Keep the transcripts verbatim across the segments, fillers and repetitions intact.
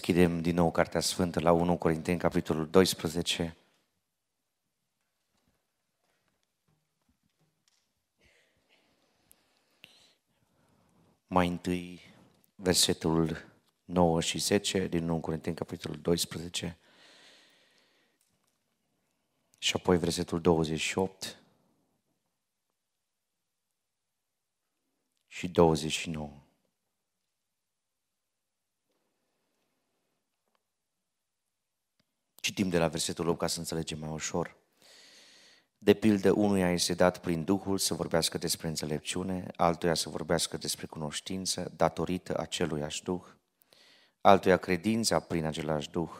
Deschidem din nou Cartea Sfântă la întâi Corinteni, capitolul doisprezece. Mai întâi versetul nouă și zece din întâi Corinteni, capitolul doisprezece. Și apoi versetul douăzeci și opt și douăzeci și nouă. Citim de la versetul opt ca să înțelegem mai ușor. De pildă, unuia este dat prin Duhul să vorbească despre înțelepciune, altuia să vorbească despre cunoștință, datorită aceluiași Duh, altuia credința prin același Duh,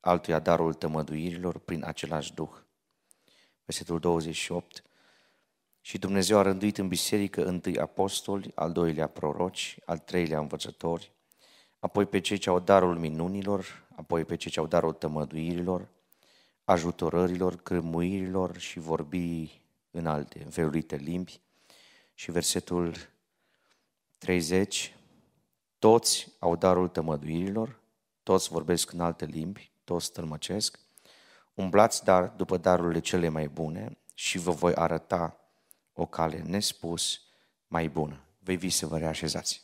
altuia darul tămăduirilor prin același Duh. Versetul douăzeci și opt. Și Dumnezeu a rânduit în biserică întâi apostoli, al doilea proroci, al treilea învățători, apoi pe cei ce au darul minunilor, apoi pe cei ce au darul tămăduirilor, ajutorărilor, crâmuirilor și vorbirii în alte, în felurite limbi. Și versetul treizeci, toți au darul tămăduirilor, toți vorbesc în alte limbi, toți tălmăcesc, umblați dar după darurile cele mai bune și vă voi arăta o cale nespus mai bună. Vei vii să vă reașezați.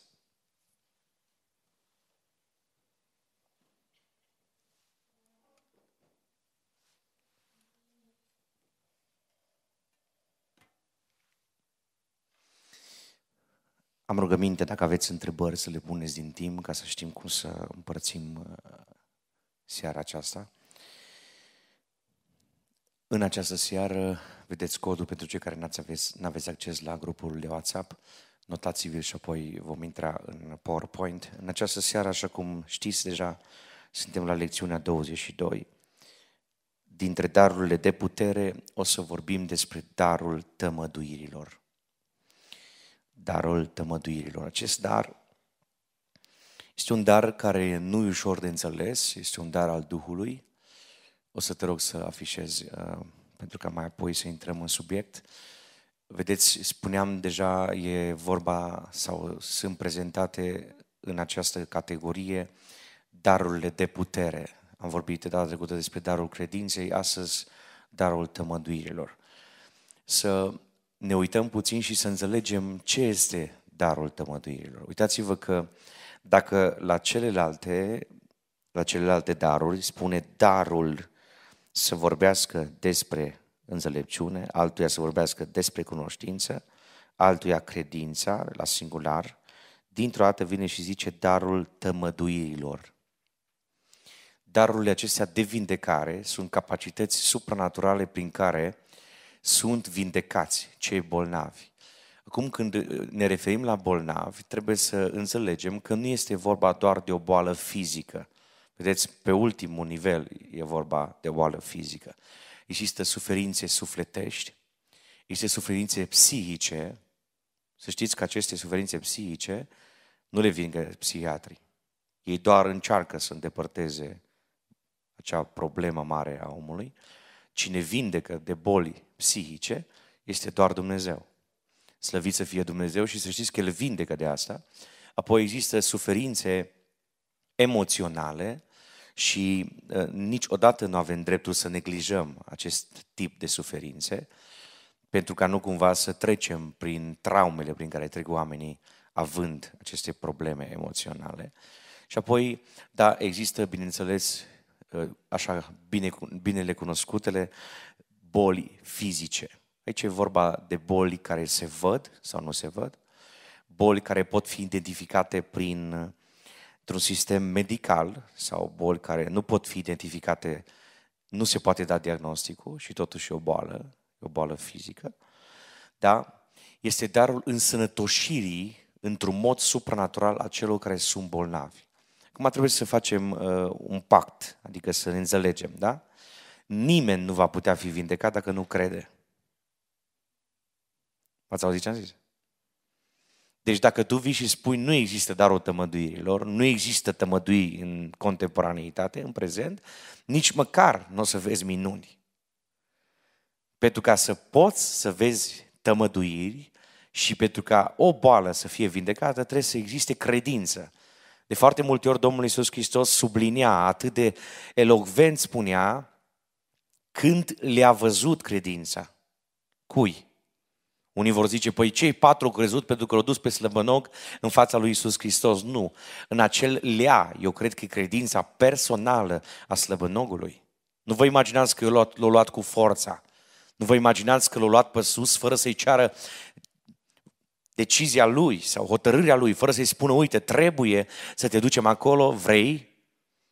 Am rugăminte, dacă aveți întrebări, să le puneți din timp, ca să știm cum să împărțim seara aceasta. În această seară, vedeți codul pentru cei care n-aveți acces la grupul de WhatsApp, notați-vi și apoi vom intra în PowerPoint. În această seară, așa cum știți deja, suntem la lecțiunea douăzeci și doi. Dintre darurile de putere, o să vorbim despre darul tămăduirilor. Darul tămăduirilor. Acest dar este un dar care nu e ușor de înțeles, este un dar al Duhului. O să te rog să afișezi, pentru că mai apoi să intrăm în subiect. Vedeți, spuneam deja, e vorba sau sunt prezentate în această categorie darurile de putere. Am vorbit de data trecută despre darul credinței, astăzi darul tămăduirilor. Să ne uităm puțin și să înțelegem ce este darul tămăduirilor. Uitați-vă că dacă la celelalte, la celelalte daruri spune darul să vorbească despre înțelepciune, altuia să vorbească despre cunoștință, altuia credința, la singular, dintr-o dată vine și zice darul tămăduirilor. Darurile acestea de vindecare sunt capacități supranaturale prin care sunt vindecați cei bolnavi. Acum, când ne referim la bolnavi, trebuie să înțelegem că nu este vorba doar de o boală fizică. Vedeți, pe ultimul nivel e vorba de o boală fizică. Există suferințe sufletești, există suferințe psihice. Să știți că aceste suferințe psihice nu le vindecă psihiatrii. Ei doar încearcă să îndepărteze acea problemă mare a omului. Cine vindecă de boli psihice este doar Dumnezeu. Slăvit să fie Dumnezeu și să știți că El vindecă de asta. Apoi există suferințe emoționale și uh, niciodată nu avem dreptul să neglijăm acest tip de suferințe, pentru ca nu cumva să trecem prin traumele prin care trec oamenii având aceste probleme emoționale. Și apoi, da, există, bineînțeles, uh, așa bine, binele cunoscutele, boli fizice. Aici e vorba de boli care se văd sau nu se văd, boli care pot fi identificate prin un sistem medical sau boli care nu pot fi identificate, nu se poate da diagnosticul și totuși e o boală, o boală fizică. Da? Este darul însănătoșirii într-un mod supranatural a celor care sunt bolnavi. Acum trebuie să facem uh, un pact, adică să ne înțelegem, da? Nimeni nu va putea fi vindecat dacă nu crede. V-ați auzit ce am zis? Deci dacă tu vii și spui nu există darul tămăduirilor, nu există tămădui în contemporaneitate, în prezent, nici măcar nu o să vezi minuni. Pentru ca să poți să vezi tămăduiri și pentru ca o boală să fie vindecată, trebuie să existe credință. De foarte multe ori Domnul Iisus Hristos sublinia, atât de elocvent spunea, când le-a văzut credința. Cui? Unii vor zice, păi cei patru au crezut pentru că l-au dus pe slăbănog în fața lui Iisus Hristos. Nu, în acel lea, eu cred că e credința personală a slăbănogului. Nu vă imaginați că l-au luat cu forța. Nu vă imaginați că l-au luat pe sus fără să-i ceară decizia lui sau hotărârea lui, fără să-i spună, uite, trebuie să te ducem acolo, vrei?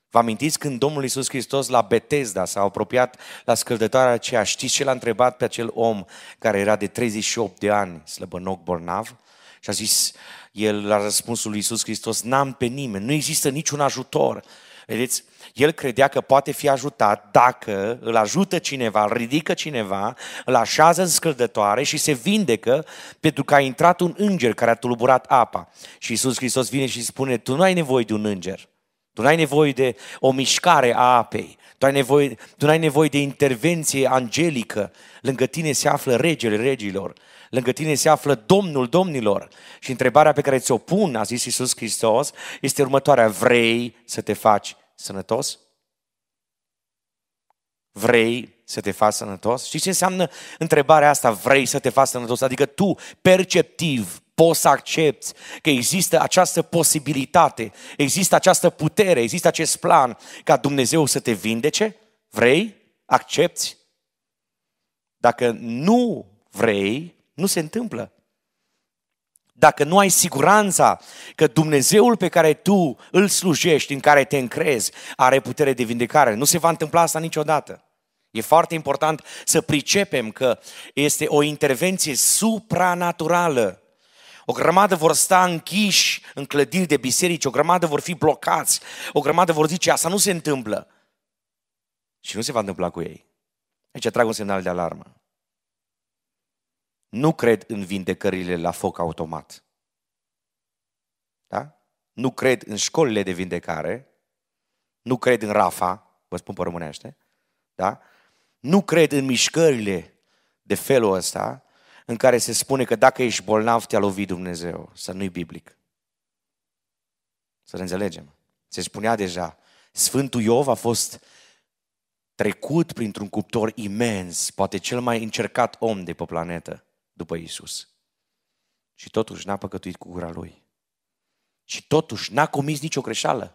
Vă amintiți când Domnul Iisus Hristos la Betesda s-a apropiat la scăldătoarea aceea, știți ce l-a întrebat pe acel om care era de treizeci și opt de ani, slăbănoc bolnav? Și a zis, el la răspunsul lui Iisus Hristos, n-am pe nimeni, nu există niciun ajutor. Vedeți, el credea că poate fi ajutat dacă îl ajută cineva, îl ridică cineva, îl așează în scăldătoare și se vindecă pentru că a intrat un înger care a tulburat apa. Și Iisus Hristos vine și spune, tu nu ai nevoie de un înger. Tu n-ai nevoie de o mișcare a apei, tu, ai nevoie, tu n-ai nevoie de intervenție angelică. Lângă tine se află regele regilor, lângă tine se află Domnul domnilor. Și întrebarea pe care ți-o pun, a zis Iisus Hristos, este următoarea. Vrei să te faci sănătos? Vrei să te faci sănătos? Știi ce înseamnă întrebarea asta? Vrei să te faci sănătos? Adică tu, perceptiv, poți să accepti că există această posibilitate, există această putere, există acest plan ca Dumnezeu să te vindece? Vrei? Accepti? Dacă nu vrei, nu se întâmplă. Dacă nu ai siguranța că Dumnezeul pe care tu îl slujești, în care te încrezi, are putere de vindecare, nu se va întâmpla asta niciodată. E foarte important să pricepem că este o intervenție supranaturală. O grămadă vor sta închiși în clădiri de biserici, o grămadă vor fi blocați, o grămadă vor zice, asta nu se întâmplă. Și nu se va întâmpla cu ei. Aici trag un semnal de alarmă. Nu cred în vindecările la foc automat. Da? Nu cred în școlile de vindecare, nu cred în Rafa, vă spun pe românește, da? Nu cred în mișcările de felul ăsta, în care se spune că dacă ești bolnav, te-a lovit Dumnezeu. Să nu-i biblic. Să ne înțelegem. Se spunea deja, Sfântul Iov a fost trecut printr-un cuptor imens, poate cel mai încercat om de pe planetă, după Iisus. Și totuși n-a păcătuit cu gura lui. Și totuși n-a comis nicio greșeală.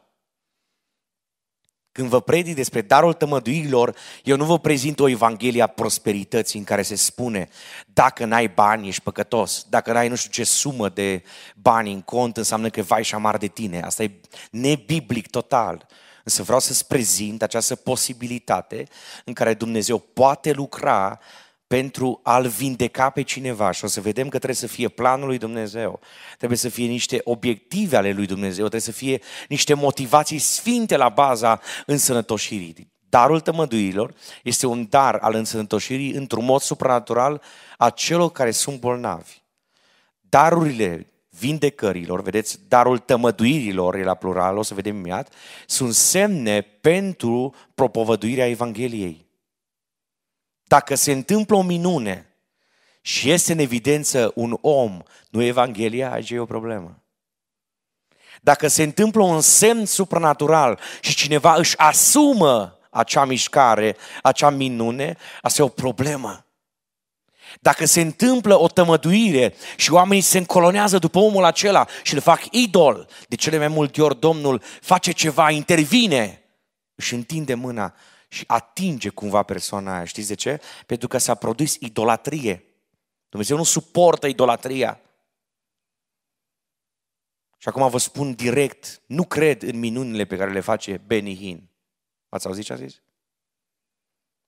Când vă predic despre darul tămăduirilor, eu nu vă prezint o evanghelie a prosperității în care se spune dacă n-ai bani, ești păcătos, dacă n-ai nu știu ce sumă de bani în cont, înseamnă că vai și amar de tine. Asta e nebiblic total. Însă vreau să-ți prezint această posibilitate în care Dumnezeu poate lucra pentru a-l vindeca pe cineva. Și o să vedem că trebuie să fie planul lui Dumnezeu, trebuie să fie niște obiective ale lui Dumnezeu, trebuie să fie niște motivații sfinte la baza însănătoșirii. Darul tămăduirilor este un dar al însănătoșirii într-un mod supranatural a celor care sunt bolnavi. Darurile vindecărilor, vedeți, darul tămăduirilor, e la plural, o să vedem imediat, sunt semne pentru propovăduirea Evangheliei. Dacă se întâmplă o minune și este în evidență un om, nu Evanghelia, aici e o problemă. Dacă se întâmplă un semn supranatural și cineva își asumă acea mișcare, acea minune, asta e o problemă. Dacă se întâmplă o tămăduire și oamenii se încolonează după omul acela și îl fac idol, de cele mai multe ori Domnul face ceva, intervine, își întinde mâna și atinge cumva persoana aia. Știți de ce? Pentru că s-a produs idolatrie. Dumnezeu nu suportă idolatria. Și acum vă spun direct, nu cred în minunile pe care le face Benny Hinn. Ați auzit ce a zis?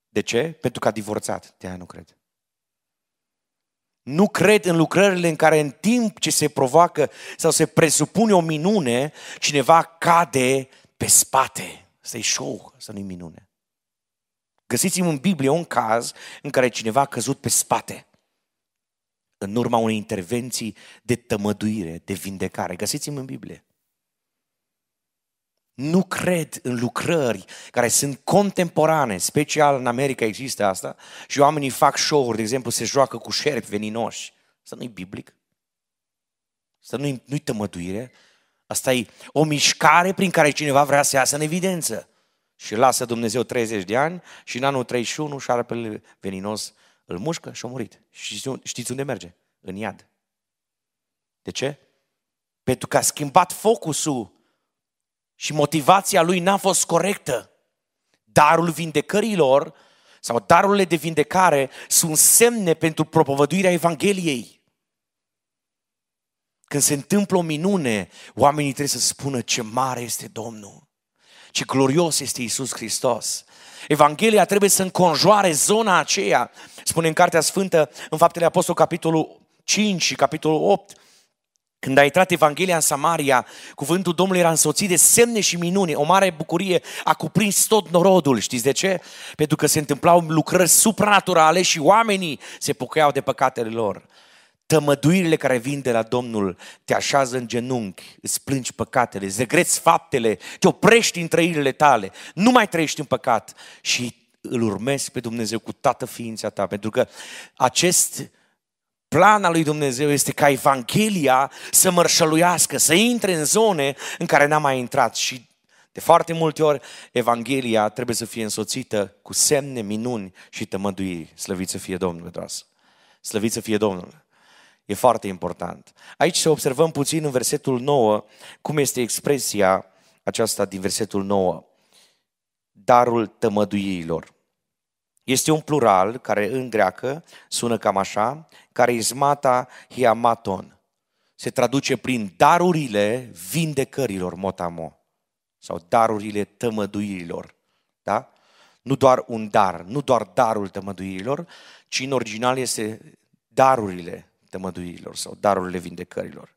De ce? Pentru că a divorțat. De-aia nu cred. Nu cred în lucrările în care în timp ce se provoacă sau se presupune o minune, cineva cade pe spate. Asta e show, asta nu e minune. Găsiți-mi în Biblie un caz în care cineva a căzut pe spate în urma unei intervenții de tămăduire, de vindecare. Găsiți-mi în Biblie. Nu cred în lucrări care sunt contemporane, special în America există asta, și oamenii fac show-uri, de exemplu, se joacă cu șerpi veninoși. Asta nu-i biblic, asta nu-i, nu-i tămăduire, Asta e o mișcare prin care cineva vrea să iasă în evidență. Și lasă Dumnezeu treizeci de ani și în anul treizeci și unu șarpele veninos îl mușcă și a murit. Și știți unde merge? În iad. De ce? Pentru că a schimbat focusul și motivația lui n-a fost corectă. Darul vindecărilor sau darurile de vindecare sunt semne pentru propovăduirea Evangheliei. Când se întâmplă o minune, oamenii trebuie să spună ce mare este Domnul, ce glorios este Iisus Hristos. Evanghelia trebuie să înconjoare zona aceea. Spune în Cartea Sfântă, în Faptele Apostolului, capitolul cinci și capitolul opt, când a intrat Evanghelia în Samaria, cuvântul Domnului era însoțit de semne și minuni. O mare bucurie a cuprins tot norodul. Știți de ce? Pentru că se întâmplau lucrări supranaturale și oamenii se pocăiau de păcatele lor. Tămăduirile care vin de la Domnul te așează în genunchi, îți plângi păcatele, îți regreți faptele, te oprești în trăirile tale, nu mai trăiești în păcat și îl urmezi pe Dumnezeu cu toată ființa ta. Pentru că acest plan al lui Dumnezeu este ca Evanghelia să mărșăluiască, să intre în zone în care n-a mai intrat. Și de foarte multe ori Evanghelia trebuie să fie însoțită cu semne, minuni și tămăduiri. Slăvit să fie Domnul, dragi! Slăvit să fie Domnul! E foarte important. Aici să observăm puțin în versetul nouă, cum este expresia aceasta din versetul nouă. Darul tămăduirilor. Este un plural care în greacă sună cam așa, carismata hiamaton. Se traduce prin darurile vindecărilor, motamo, sau darurile tămăduirilor. Da? Nu doar un dar, nu doar darul tămăduirilor, ci în original este darurile tămăduirilor sau darurile vindecărilor.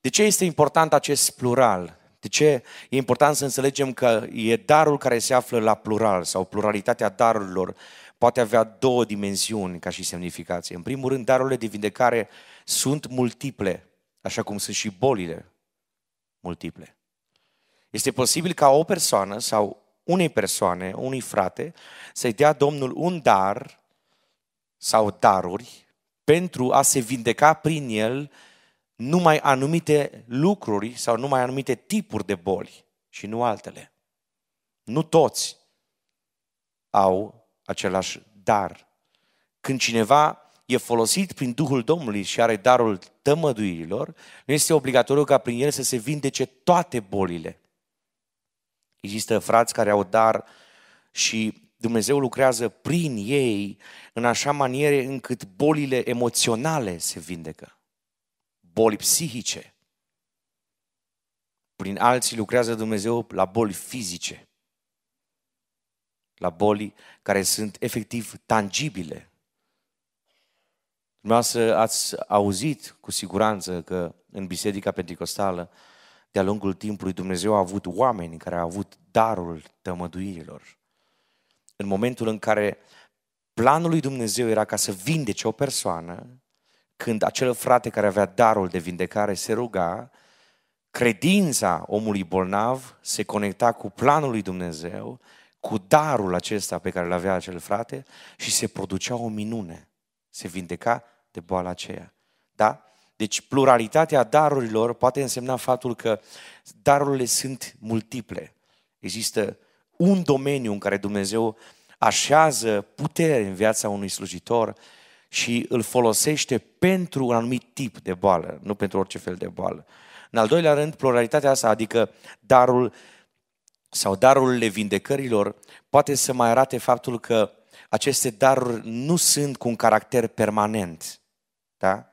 De ce este important acest plural? De ce e important să înțelegem că e darul care se află la plural sau pluralitatea darurilor poate avea două dimensiuni ca și semnificație. În primul rând, darurile de vindecare sunt multiple, așa cum sunt și bolile multiple. Este posibil ca o persoană sau unei persoane, unui frate, să-i dea Domnul un dar sau daruri pentru a se vindeca prin el numai anumite lucruri sau numai anumite tipuri de boli și nu altele. Nu toți au același dar. Când cineva e folosit prin Duhul Domnului și are darul tămăduirilor, nu este obligatoriu ca prin el să se vindece toate bolile. Există frați care au dar și Dumnezeu lucrează prin ei în așa maniere încât bolile emoționale se vindecă, boli psihice. Prin alții lucrează Dumnezeu la boli fizice, la boli care sunt efectiv tangibile. Dumneavoastră ați auzit cu siguranță că în Biserica Pentecostală, de-a lungul timpului, Dumnezeu a avut oameni care au avut darul tămăduirilor. În momentul în care planul lui Dumnezeu era ca să vindece o persoană, când acel frate care avea darul de vindecare se ruga, credința omului bolnav se conecta cu planul lui Dumnezeu, cu darul acesta pe care îl avea acel frate și se producea o minune, se vindeca de boala aceea. Da? Deci pluralitatea darurilor poate însemna faptul că darurile sunt multiple. Există un domeniu în care Dumnezeu așează putere în viața unui slujitor și îl folosește pentru un anumit tip de boală, nu pentru orice fel de boală. În al doilea rând, pluralitatea asta, adică darul sau darurile vindecărilor, poate să mai arate faptul că aceste daruri nu sunt cu un caracter permanent. Da?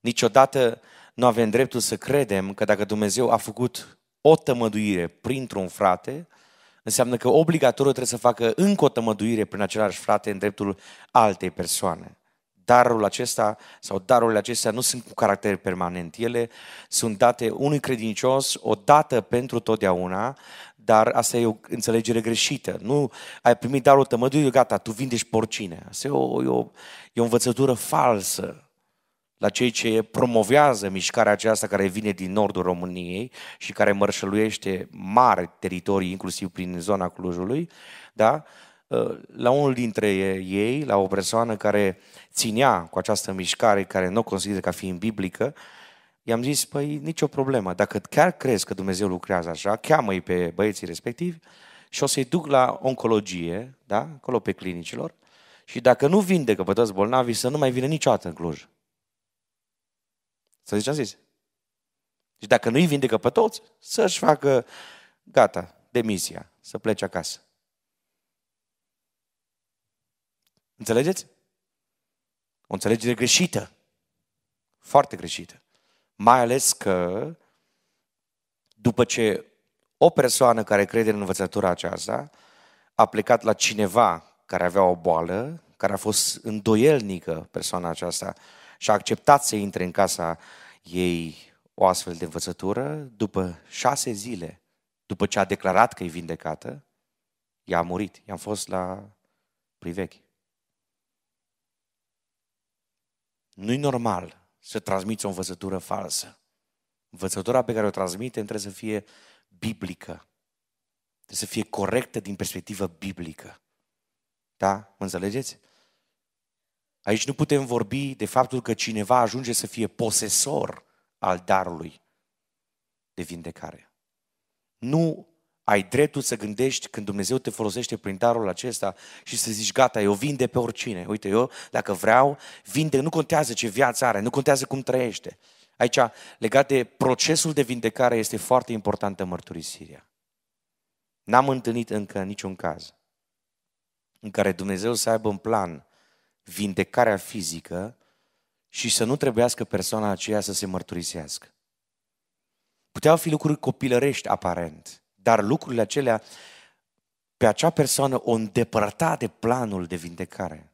Niciodată nu avem dreptul să credem că dacă Dumnezeu a făcut o tămăduire printr-un frate, înseamnă că obligatoriu trebuie să facă încă o tămăduire prin același frate în dreptul altei persoane. Darul acesta sau darurile acestea nu sunt cu caracter permanent. Ele sunt date unui credincios o dată pentru totdeauna, dar asta e o înțelegere greșită. Nu ai primit darul tămăduirii, gata, tu vindești porcine. Asta e o, e o, e o învățătură falsă la cei ce promovează mișcarea aceasta care vine din nordul României și care mărșăluiește mari teritorii, inclusiv prin zona Clujului, da? La unul dintre ei, la o persoană care ținea cu această mișcare, care nu o consideră ca fiind biblică, I-am zis, păi, nicio problemă, dacă chiar crezi că Dumnezeu lucrează așa, cheamă-i pe băieții respectivi și o să-i duc la oncologie, da? Acolo pe clinicilor, și dacă nu vindecă pe toți bolnavii, să nu mai vină niciodată în Cluj. Să zici, am zis. Și dacă nu-i vindecă pe toți, să-și facă, gata, demisia, să plece acasă. Înțelegeți? O înțelegere greșită. Foarte greșită. Mai ales că după ce o persoană care crede în învățătura aceasta a plecat la cineva care avea o boală, care a fost îndoielnică persoana aceasta și a acceptat să intre în casa ei o astfel de învățătură, după șase zile, după ce a declarat că e vindecată, ea a murit. I-am fost la privechi. Nu-i normal să transmiți o învățătură falsă. Învățătura pe care o transmitem trebuie să fie biblică. Trebuie să fie corectă din perspectivă biblică. Da? Mă înțelegeți? Aici nu putem vorbi de faptul că cineva ajunge să fie posesor al darului de vindecare. Nu ai dreptul să gândești când Dumnezeu te folosește prin darul acesta și să zici, gata, eu vinde pe oricine. Uite, eu, dacă vreau, vinde, nu contează ce viață are, nu contează cum trăiește. Aici, legat de procesul de vindecare, este foarte importantă mărturisirea. N-am întâlnit încă niciun caz în care Dumnezeu să aibă în plan vindecarea fizică și să nu trebuiască persoana aceea să se mărturisească. Puteau fi lucruri copilărești aparent, dar lucrurile acelea pe acea persoană o îndepărta de planul de vindecare.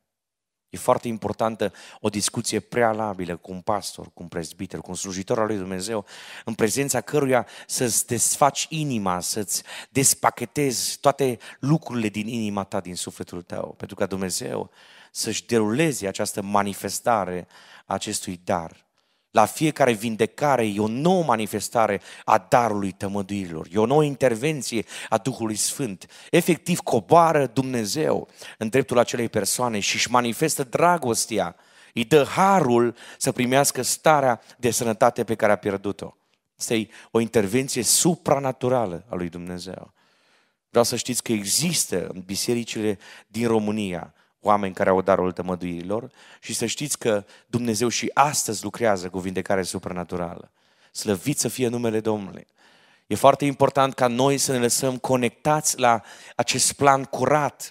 E foarte importantă o discuție prealabilă cu un pastor, cu un prezbiter, cu un slujitor al lui Dumnezeu, în prezența căruia să-ți desfaci inima, să-ți despachetezi toate lucrurile din inima ta, din sufletul tău, pentru ca Dumnezeu să-și deruleze această manifestare a acestui dar. La fiecare vindecare e o nouă manifestare a darului tămăduirilor, e o nouă intervenție a Duhului Sfânt. Efectiv coboară Dumnezeu în dreptul acelei persoane și își manifestă dragostea, îi dă harul să primească starea de sănătate pe care a pierdut-o. Este o intervenție supranaturală a lui Dumnezeu. Vreau să știți că există în bisericile din România oameni care au darul tămăduirilor și să știți că Dumnezeu și astăzi lucrează cu vindecare supranaturală. Slăvit să fie numele Domnului! E foarte important ca noi să ne lăsăm conectați la acest plan curat,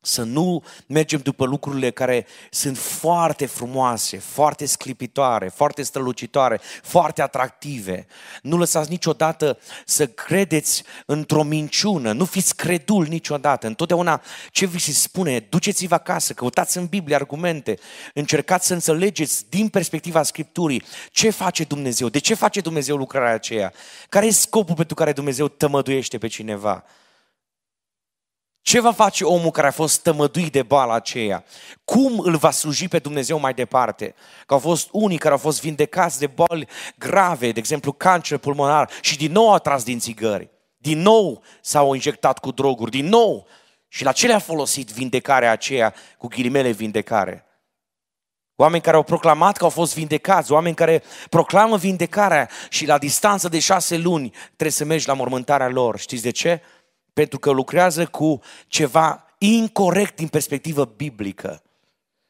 să nu mergem după lucrurile care sunt foarte frumoase, foarte sclipitoare, foarte strălucitoare, foarte atractive. Nu lăsați niciodată să credeți într-o minciună, nu fiți creduli niciodată. Întotdeauna ce vi se spune, duceți-vă acasă, căutați în Biblie argumente, încercați să înțelegeți din perspectiva Scripturii ce face Dumnezeu, de ce face Dumnezeu lucrarea aceea, care e scopul pentru care Dumnezeu tămăduiește pe cineva. Ce va face omul care a fost tămăduit de boala aceea? Cum îl va sluji pe Dumnezeu mai departe? Că au fost unii care au fost vindecați de boli grave, de exemplu cancer pulmonar, și din nou au tras din țigări, din nou s-au injectat cu droguri, din nou. Și la ce le-a folosit vindecarea aceea, cu ghilimele vindecare? Oameni care au proclamat că au fost vindecați, oameni care proclamă vindecarea și la distanță de șase luni trebuie să mergi la mormântarea lor. Știți de ce? Pentru că lucrează cu ceva incorrect din perspectivă biblică.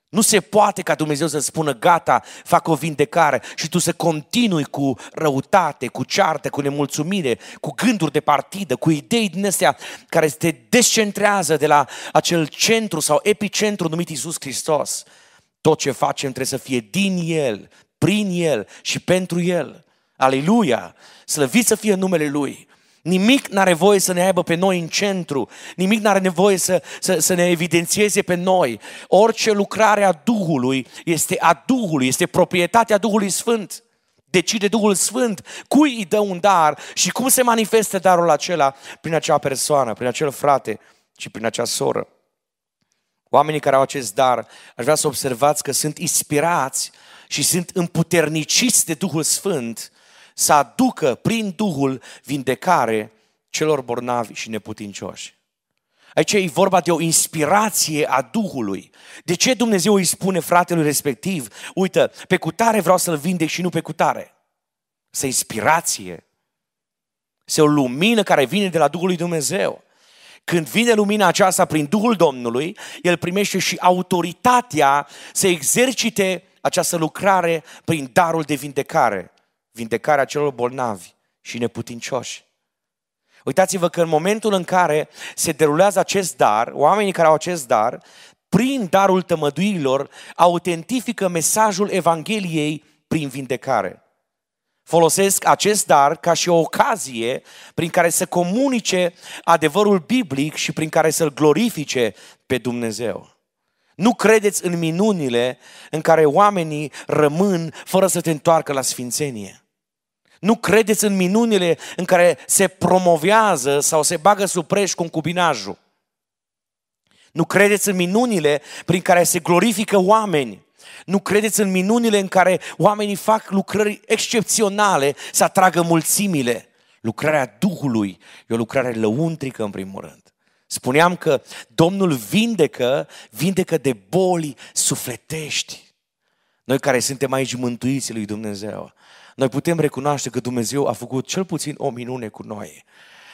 Nu se poate ca Dumnezeu să spună, gata, fac o vindecare și tu să continui cu răutate, cu ceartă, cu nemulțumire, cu gânduri de partidă, cu idei din astea care te descentrează de la acel centru sau epicentru numit Iisus Hristos. Tot ce facem trebuie să fie din El, prin El și pentru El. Aleluia! Slăvit să fie numele Lui! Nimic n-are voie să ne aibă pe noi în centru, nimic n-are nevoie să, să, să ne evidențieze pe noi. Orice lucrare a Duhului este a Duhului, este proprietatea Duhului Sfânt. Decide Duhul Sfânt cui îi dă un dar și cum se manifestă darul acela prin acea persoană, prin acel frate și prin acea soră. Oamenii care au acest dar, aș vrea să observați că sunt inspirați și sunt împuterniciți de Duhul Sfânt să aducă prin Duhul vindecare celor bolnavi și neputincioși. Aici e vorba de o inspirație a Duhului. De ce Dumnezeu îi spune fratelui respectiv, uite, pe cutare vreau să-l vindec și nu pe cutare? este inspirație, este o lumină care vine de la Duhul lui Dumnezeu. Când vine lumina aceasta prin Duhul Domnului, el primește și autoritatea să exercite această lucrare prin darul de vindecare, vindecarea celor bolnavi și neputincioși. Uitați-vă că în momentul în care se derulează acest dar, oamenii care au acest dar, prin darul tămăduirilor, autentifică mesajul Evangheliei prin vindecare. Folosesc acest dar ca și o ocazie prin care să comunice adevărul biblic și prin care să-L glorifice pe Dumnezeu. Nu credeți în minunile în care oamenii rămân fără să te întoarcă la sfințenie. Nu credeți în minunile în care se promovează sau se bagă sub preș concubinajul. Nu credeți în minunile prin care se glorifică oameni. Nu credeți în minunile în care oamenii fac lucrări excepționale să atragă mulțimile. Lucrarea Duhului e o lucrare lăuntrică în primul rând. Spuneam că Domnul vindecă, vindecă de boli sufletești. Noi care suntem aici mântuiți lui Dumnezeu, noi putem recunoaște că Dumnezeu a făcut cel puțin o minune cu noi.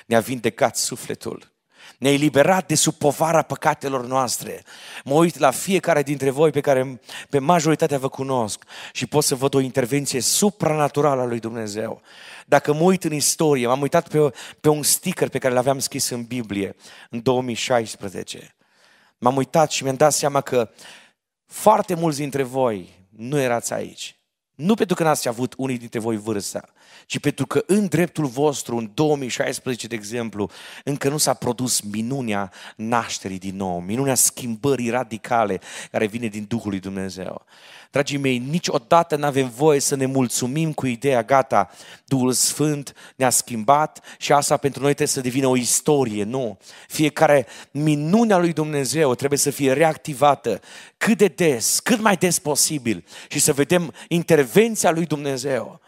Ne-a vindecat sufletul. Ne-a eliberat de sub povara păcatelor noastre. Mă uit la fiecare dintre voi pe care pe majoritatea vă cunosc și pot să văd o intervenție supranaturală a lui Dumnezeu. Dacă mă uit în istorie, m-am uitat pe, pe un sticker pe care l-aveam scris în Biblie în două mii șaisprezece. M-am uitat și mi-am dat seama că foarte mulți dintre voi nu erați aici. Nu pentru că n-ați avut unii dintre voi vârsta, ci pentru că în dreptul vostru, în două mii șaisprezece, de exemplu, încă nu s-a produs minunea nașterii din nou, minunea schimbării radicale care vine din Duhul lui Dumnezeu. Dragii mei, niciodată n-avem voie să ne mulțumim cu ideea, gata, Duhul Sfânt ne-a schimbat și asta pentru noi trebuie să devină o istorie, nu? Fiecare minunea lui Dumnezeu trebuie să fie reactivată cât de des, cât mai des posibil și să vedem intervenția lui Dumnezeu.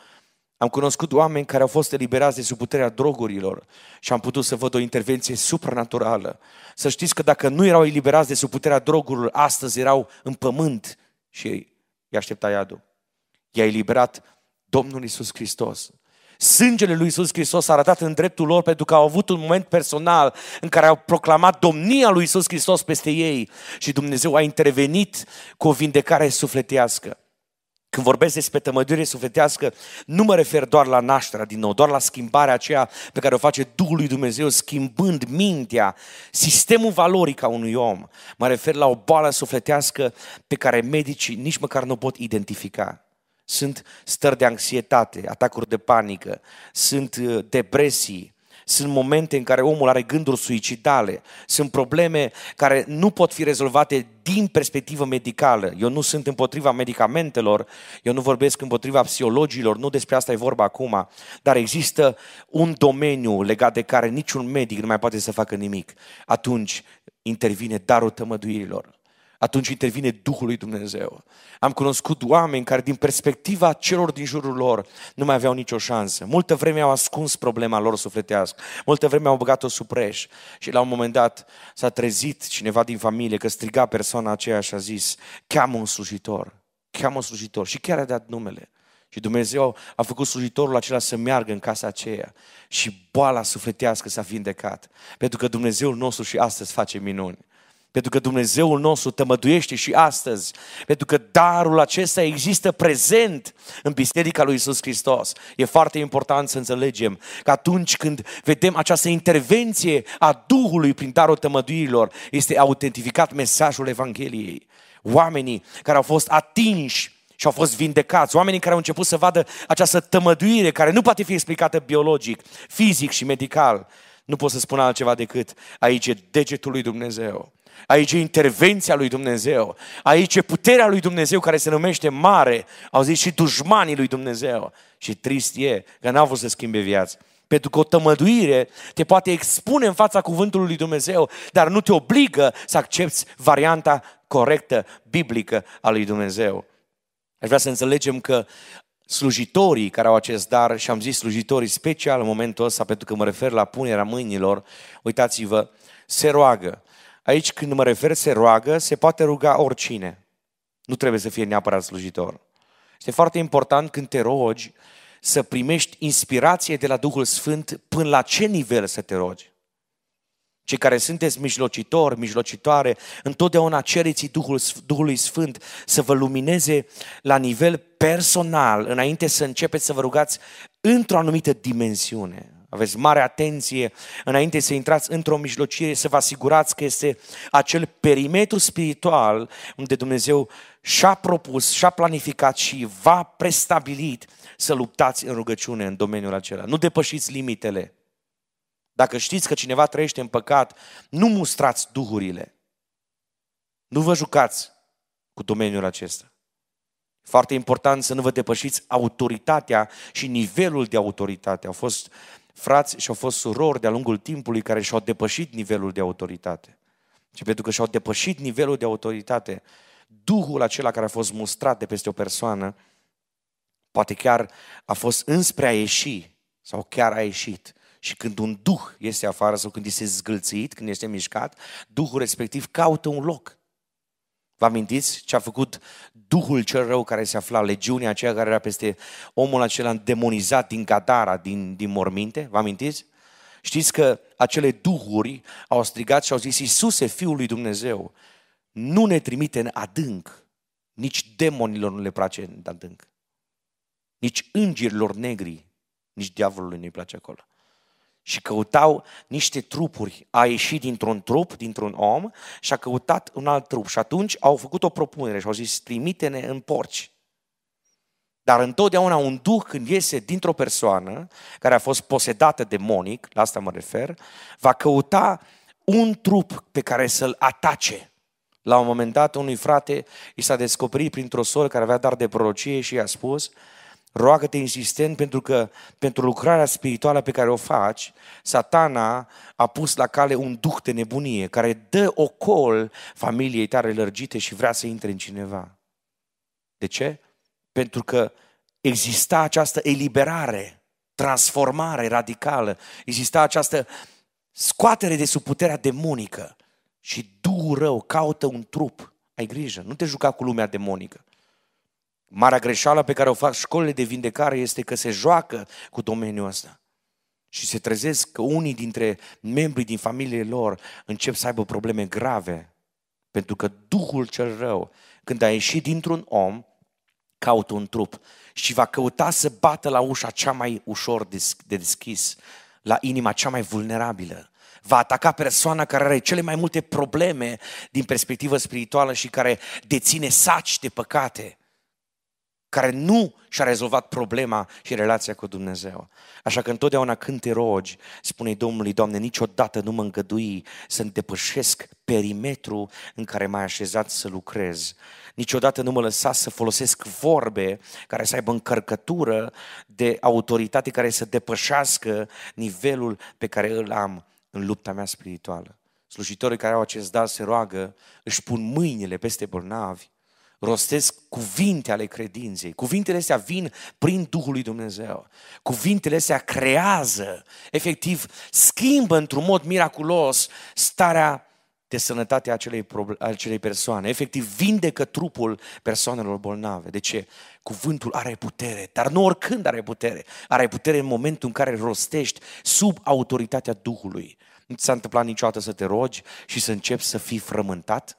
Am cunoscut oameni care au fost eliberați de sub puterea drogurilor și am putut să văd o intervenție supranaturală. Să știți că dacă nu erau eliberați de sub puterea drogurilor, astăzi erau în pământ și ei i-aștepta iadul. I-a eliberat Domnul Iisus Hristos. Sângele lui Iisus Hristos a arătat în dreptul lor pentru că au avut un moment personal în care au proclamat domnia lui Iisus Hristos peste ei și Dumnezeu a intervenit cu o vindecare sufletească. Când vorbesc despre tămăduire sufletească, nu mă refer doar la nașterea din nou, doar la schimbarea aceea pe care o face Duhul lui Dumnezeu, schimbând mintea, sistemul valoric a unui om. Mă refer la o boală sufletească pe care medicii nici măcar nu pot identifica. Sunt stări de anxietate, atacuri de panică, sunt depresii, sunt momente în care omul are gânduri suicidale, sunt probleme care nu pot fi rezolvate din perspectivă medicală. Eu nu sunt împotriva medicamentelor, eu nu vorbesc împotriva psihologilor, nu despre asta e vorba acum, dar există un domeniu legat de care niciun medic nu mai poate să facă nimic. Atunci intervine darul tămăduirilor. Atunci intervine Duhul lui Dumnezeu. Am cunoscut oameni care din perspectiva celor din jurul lor nu mai aveau nicio șansă. Multă vreme au ascuns problema lor sufletească. Multă vreme au băgat-o sub preș. Și la un moment dat s-a trezit cineva din familie că striga persoana aceea și a zis: cheamă un slujitor, cheamă un slujitor. Și chiar a dat numele. Și Dumnezeu a făcut slujitorul acela să meargă în casa aceea și boala sufletească s-a vindecat. Pentru că Dumnezeul nostru și astăzi face minuni. Pentru că Dumnezeul nostru tămăduiește și astăzi. Pentru că darul acesta există prezent în Biserica lui Iisus Hristos. E foarte important să înțelegem că atunci când vedem această intervenție a Duhului prin darul tămăduirilor, este autentificat mesajul Evangheliei. Oamenii care au fost atinși și au fost vindecați, oamenii care au început să vadă această tămăduire care nu poate fi explicată biologic, fizic și medical, nu pot să spun altceva decât aici e degetul lui Dumnezeu. Aici e intervenția lui Dumnezeu, aici e puterea lui Dumnezeu care se numește mare, au zis și dușmanii lui Dumnezeu. Și trist e că n-au vrut să schimbe viața. Pentru că o tămăduire te poate expune în fața cuvântului lui Dumnezeu, dar nu te obligă să accepti varianta corectă, biblică a lui Dumnezeu. Aș vrea să înțelegem că slujitorii care au acest dar, și am zis slujitorii special în momentul ăsta, pentru că mă refer la punerea mâinilor, uitați-vă, se roagă. Aici când mă refer se roagă, se poate ruga oricine. Nu trebuie să fie neapărat slujitor. Este foarte important când te rogi să primești inspirație de la Duhul Sfânt până la ce nivel să te rogi. Cei care sunteți mijlocitori, mijlocitoare, întotdeauna cereți Duhul, Duhului Sfânt să vă lumineze la nivel personal, înainte să începeți să vă rugați într-o anumită dimensiune. Aveți mare atenție înainte să intrați într-o mijlocire, să vă asigurați că este acel perimetru spiritual unde Dumnezeu și-a propus, și-a planificat și v-a prestabilit să luptați în rugăciune în domeniul acela. Nu depășiți limitele. Dacă știți că cineva trăiește în păcat, nu mustrați duhurile. Nu vă jucați cu domeniul acesta. Foarte important să nu vă depășiți autoritatea și nivelul de autoritate. Au fost frați și au fost surori de-a lungul timpului care și-au depășit nivelul de autoritate. Și pentru că și-au depășit nivelul de autoritate, duhul acela care a fost mustrat de peste o persoană, poate chiar a fost înspre a ieși sau chiar a ieșit. Și când un duh este afară sau când este zgâlțit, când este mișcat, duhul respectiv caută un loc. Vă amintiți ce a făcut duhul cel rău care se afla, legiunea aceea care era peste omul acela demonizat din Gadara, din, din morminte? Vă amintiți? Știți că acele duhuri au strigat și au zis: Iisuse, Fiul lui Dumnezeu, nu ne trimite în adânc, nici demonilor nu le place în adânc, nici îngerilor negri, nici diavolului nu-i place acolo. Și căutau niște trupuri, a ieșit dintr-un trup, dintr-un om și a căutat un alt trup. Și atunci au făcut o propunere și au zis: trimite-ne în porci. Dar întotdeauna un duh când iese dintr-o persoană care a fost posedată demonic, la asta mă refer, va căuta un trup pe care să-l atace. La un moment dat unui frate i s-a descoperit printr-o soră care avea dar de prorocie și i-a spus: roagă-te insistent pentru că pentru lucrarea spirituală pe care o faci, Satana a pus la cale un duh de nebunie care dă ocol familiei tale lărgite și vrea să intre în cineva. De ce? Pentru că exista această eliberare, transformare radicală, exista această scoatere de sub puterea demonică și duhul rău caută un trup. Ai grijă, nu te juca cu lumea demonică. Marea greșeală pe care o fac școlile de vindecare este că se joacă cu domeniul ăsta și se trezesc că unii dintre membrii din familie lor încep să aibă probleme grave pentru că duhul cel rău, când a ieșit dintr-un om, caută un trup și va căuta să bată la ușa cea mai ușor de deschis, la inima cea mai vulnerabilă. Va ataca persoana care are cele mai multe probleme din perspectivă spirituală și care deține saci de păcate, care nu și-a rezolvat problema și relația cu Dumnezeu. Așa că întotdeauna când te rogi, spune-i Domnului: Doamne, niciodată nu mă îngădui să-mi depășesc perimetrul în care m-ai așezat să lucrez. Niciodată nu mă lăsa să folosesc vorbe care să aibă încărcătură de autoritate, care să depășească nivelul pe care îl am în lupta mea spirituală. Slujitorii care au acest dar se roagă, își pun mâinile peste bolnavi, rostesc cuvinte ale credinței. Cuvintele astea vin prin Duhul lui Dumnezeu. Cuvintele astea creează, efectiv, schimbă într-un mod miraculos starea de sănătate a acelei, acelei persoane. Efectiv, vindecă trupul persoanelor bolnave. De ce? Cuvântul are putere, dar nu oricând are putere. Are putere în momentul în care rostești sub autoritatea Duhului. Nu ți s-a întâmplat niciodată să te rogi și să începi să fii frământat?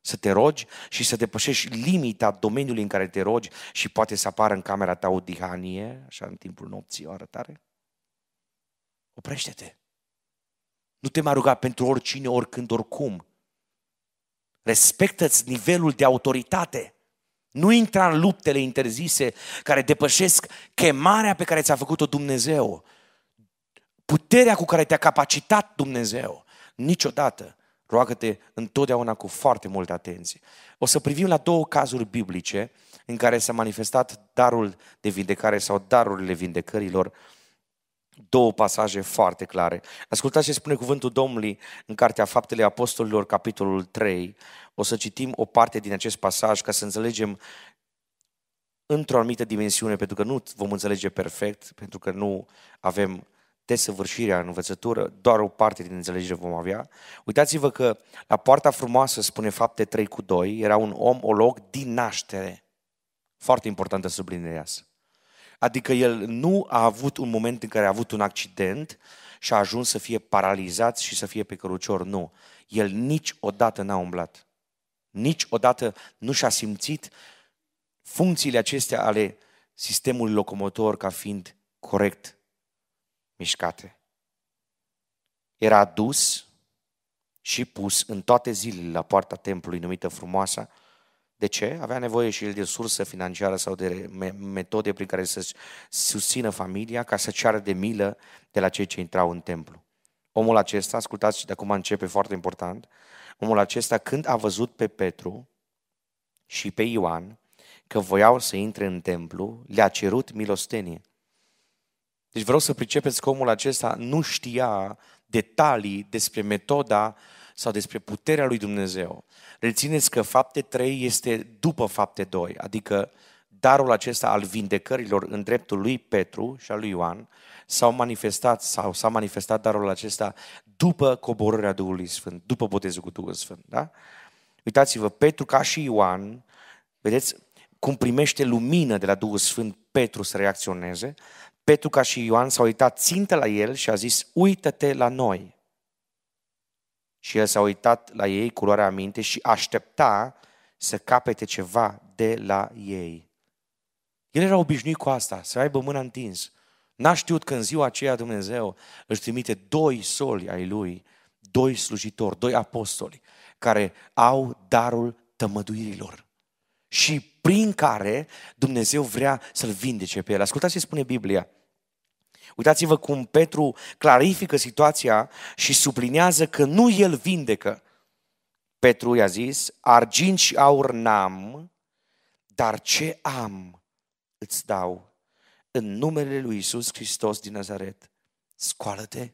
Să te rogi și să depășești limita domeniului în care te rogi și poate să apară în camera ta o dihanie, așa în timpul nopții, o arătare? Oprește-te! Nu te mai ruga pentru oricine, oricând, oricum. Respectă-ți nivelul de autoritate. Nu intra în luptele interzise care depășesc chemarea pe care ți-a făcut-o Dumnezeu, puterea cu care te-a capacitat Dumnezeu. Niciodată. Roagă-te întotdeauna cu foarte multă atenție. O să privim la două cazuri biblice în care s-a manifestat darul de vindecare sau darurile vindecărilor. Două pasaje foarte clare. Ascultați ce spune cuvântul Domnului în Cartea Faptele Apostolilor, capitolul trei. O să citim o parte din acest pasaj ca să înțelegem într-o anumită dimensiune, pentru că nu vom înțelege perfect, pentru că nu avem desăvârșirea în învățătură, doar o parte din înțelegere vom avea. Uitați-vă că la poarta frumoasă, spune Fapte trei cu doi, era un om olog din naștere. Foarte importantă sublinierea asta. Adică el nu a avut un moment în care a avut un accident și a ajuns să fie paralizat și să fie pe cărucior. Nu. El niciodată n-a umblat. Niciodată nu și-a simțit funcțiile acestea ale sistemului locomotor ca fiind corect mișcate. Era dus și pus în toate zilele la poarta templului numită Frumoasa. De ce? Avea nevoie și el de sursă financiară sau de metode prin care să susțină familia, ca să ceară de milă de la cei ce intrau în templu. Omul acesta, ascultați, de acum începe foarte important, omul acesta când a văzut pe Petru și pe Ioan că voiau să intre în templu, le-a cerut milostenie. Deci vreau să pricepeți că omul acesta nu știa detalii despre metoda sau despre puterea lui Dumnezeu. Rețineți că fapte trei este după fapte doi, adică darul acesta al vindecărilor în dreptul lui Petru și al lui Ioan s-au manifestat, sau s-a manifestat darul acesta după coborârea Duhului Sfânt, după botezul cu Duhul Sfânt. Da? Uitați-vă, Petru ca și Ioan, vedeți cum primește lumină de la Duhul Sfânt Petru să reacționeze. Petru ca și Ioan s-a uitat țintă la el și a zis, uită-te la noi. Și el s-a uitat la ei cu luarea aminte și aștepta să capete ceva de la ei. El era obișnuit cu asta, să aibă mâna întins. N-a știut că în ziua aceea Dumnezeu își trimite doi soli ai lui, doi slujitori, doi apostoli, care au darul tămăduirilor și prin care Dumnezeu vrea să-l vindece pe el. Ascultați ce spune Biblia. Uitați-vă cum Petru clarifică situația și sublinează că nu el vindecă. Petru i-a zis, argint și aur n-am, dar ce am îți dau. În numele lui Iisus Hristos din Nazaret, scoală-te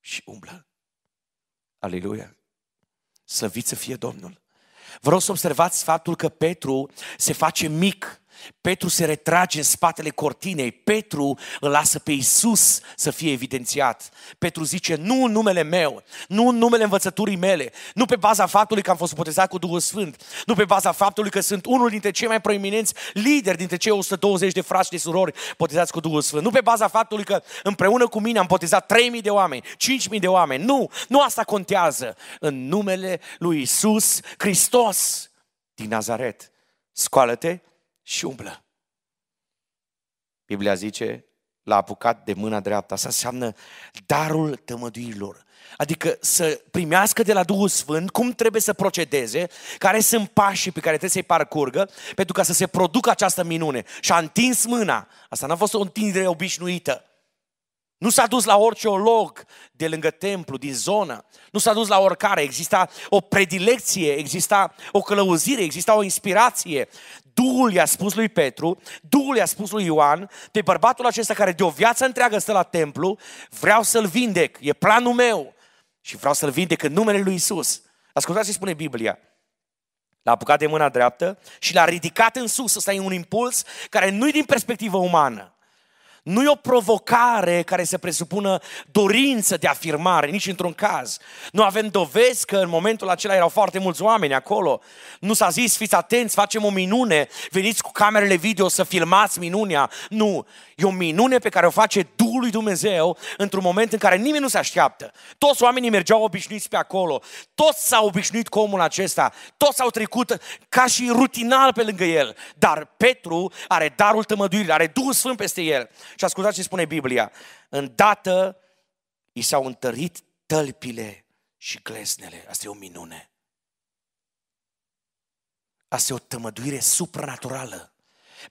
și umblă. Aleluia! Slăvit să fie Domnul! Vreau să observați faptul că Petru se face mic. Petru se retrage în spatele cortinei, Petru îl lasă pe Iisus să fie evidențiat. Petru zice, nu în numele meu, nu în numele învățăturii mele, nu pe baza faptului că am fost botezat cu Duhul Sfânt, nu pe baza faptului că sunt unul dintre cei mai proeminenți lideri dintre cei o sută douăzeci de frați și de surori botezați cu Duhul Sfânt, nu pe baza faptului că împreună cu mine am botezat trei mii de oameni, cinci mii de oameni, nu, nu asta contează. În numele lui Iisus Hristos din Nazaret, scoală-te și umblă. Biblia zice, l-a apucat de mâna dreaptă. Asta înseamnă darul tămăduirilor. Adică să primească de la Duhul Sfânt cum trebuie să procedeze, care sunt pașii pe care trebuie să-i parcurgă pentru ca să se producă această minune. Și a întins mâna. Asta n-a fost o întindere obișnuită. Nu s-a dus la orice olog de lângă templu, din zonă. Nu s-a dus la oricare. Exista o predilecție, exista o călăuzire, exista o inspirație. Duhul i-a spus lui Petru, Duhul i-a spus lui Ioan, pe bărbatul acesta care de o viață întreagă stă la templu, vreau să-l vindec, e planul meu și vreau să-l vindec în numele lui Iisus. Ascultați ce spune Biblia. L-a apucat de mâna dreaptă și l-a ridicat în sus. Ăsta e un impuls care nu e din perspectivă umană. Nu e o provocare care să presupună dorință de afirmare, nici într-un caz. Nu avem dovezi că în momentul acela erau foarte mulți oameni acolo. Nu s-a zis, fiți atenți, facem o minune, veniți cu camerele video să filmați minunea. Nu, e o minune pe care o face Duhul lui Dumnezeu într-un moment în care nimeni nu se așteaptă. Toți oamenii mergeau obișnuiți pe acolo, toți s-au obișnuit cu omul acesta, toți s-au trecut ca și rutinal pe lângă el. Dar Petru are darul tămăduirii, are Duhul Sfânt peste el. Și ascultați ce spune Biblia. Îndată i s-au întărit tălpile și gleznele. Asta e o minune. Asta e o tămăduire supranaturală.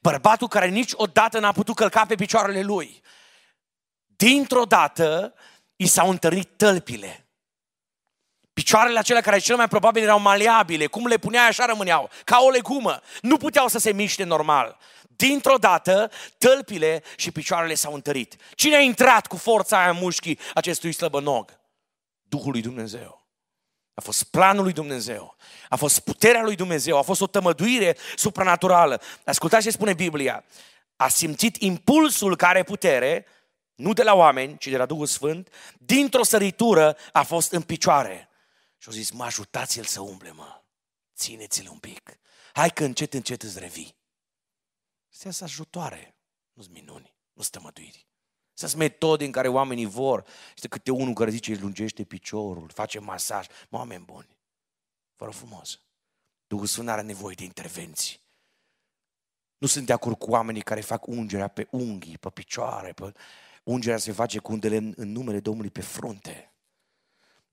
Bărbatul care niciodată n-a putut călca pe picioarele lui. Dintr-o dată i s-au întărit tălpile. Picioarele acelea care cel mai probabil erau maleabile. Cum le puneai așa rămâneau, ca o legumă. Nu puteau să se miște normal. Dintr-o dată, tălpile și picioarele s-au întărit. Cine a intrat cu forța aia în mușchii acestui slăbănog? Duhul lui Dumnezeu. A fost planul lui Dumnezeu. A fost puterea lui Dumnezeu. A fost o tămăduire supranaturală. Ascultați ce spune Biblia. A simțit impulsul care putere, nu de la oameni, ci de la Duhul Sfânt, dintr-o săritură a fost în picioare. Și-a zis, mă, ajutați-l să umble, mă. Țineți-l un pic. Hai că încet, încet îți revii. Este ajutoare, nu-s minuni, nu-s tămăduiri. Sunt metode în care oamenii vor. Este câte unul care zice, îi lungește piciorul, face masaj. Mă, oameni buni, vă rog frumos, Duhul Sfânt are nevoie de intervenții. Nu sunt de acord cu oamenii care fac ungerea pe unghii, pe picioare. Pe... Ungerea se face cu un de lemn în numele Domnului pe frunte.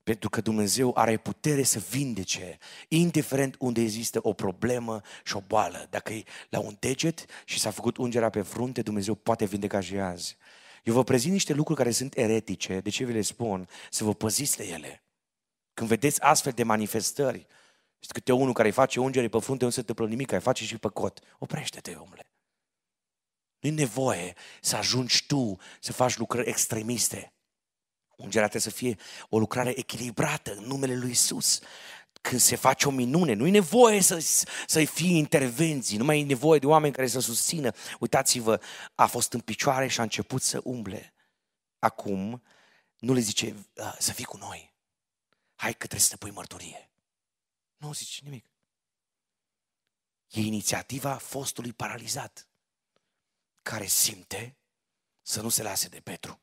Pentru că Dumnezeu are putere să vindece, indiferent unde există o problemă și o boală. Dacă e la un deget și s-a făcut ungerea pe frunte, Dumnezeu poate vindeca și azi. Eu vă prezint niște lucruri care sunt eretice, de ce vi le spun? Să vă păziți de ele. Când vedeți astfel de manifestări, câte unul care îi face ungere pe frunte, nu se întâmplă nimic, îi face și pe cot. Oprește-te, omule. Nu-i nevoie să ajungi tu să faci lucrări extremiste. Ungerea trebuie să fie o lucrare echilibrată în numele Lui Iisus. Când se face o minune, nu-i nevoie să, să-i fie intervenții, nu mai e nevoie de oameni care să susțină. Uitați-vă, a fost în picioare și a început să umble. Acum nu le zice, să fii cu noi, hai că trebuie să te pui mărturie. Nu zice nimic. E inițiativa fostului paralizat, care simte să nu se lase de Petru.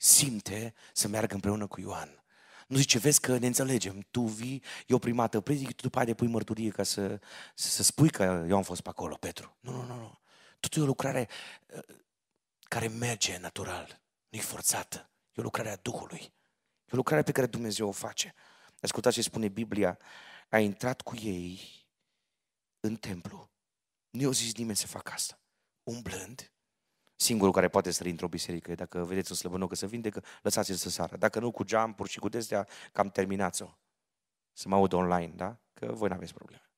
Simte să meargă împreună cu Ioan. Nu zice, vezi că ne înțelegem, tu vii, eu primată predic, tu după aia depui mărturie ca să, să, să spui că eu am fost pe acolo, Petru. Nu, nu, nu, nu. Totul e o lucrare care merge natural, nu e forțată. E o lucrare a Duhului. E o lucrare pe care Dumnezeu o face. Ascultați ce spune Biblia, a intrat cu ei în templu. Nu i-a zis nimeni să facă asta. Umblând, singurul care poate să intre o biserică, dacă vedeți un slăbănoc că se vindecă, lăsați-l să sară. Dacă nu, cu geampuri și cu destea, cam terminați-o. Să mă aud online, da? Că voi n-aveți probleme.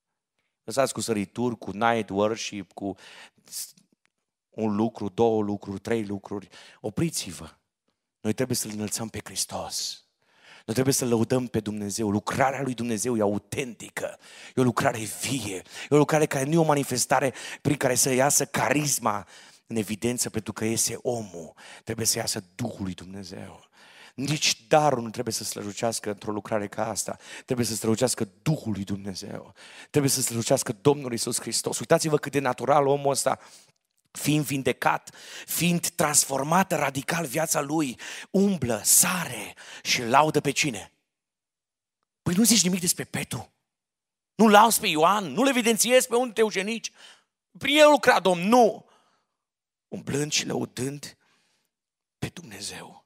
Lăsați cu sărituri, cu night worship, cu un lucru, două lucruri, trei lucruri. Opriți-vă. Noi trebuie să-L înălțăm pe Hristos. Noi trebuie să lăudăm pe Dumnezeu. Lucrarea lui Dumnezeu e autentică. E o lucrare vie. E o lucrare care nu e o manifestare prin care să iasă carisma în evidență, pentru că iese omul. Trebuie să iasă Duhul lui Dumnezeu. Nici darul nu trebuie să strălucească într-o lucrare ca asta. Trebuie să strălucească Duhul lui Dumnezeu. Trebuie să strălucească Domnul Iisus Hristos. Uitați-vă cât de natural omul ăsta, fiind vindecat, fiind transformată radical viața lui, umblă, sare și laudă pe cine? Păi nu zici nimic despre Petru. Nu lauzi pe Ioan, nu-l evidențiezi pe unul te ucenici. Prin el lucra Domnul, nu! Umblând și lăudând pe Dumnezeu.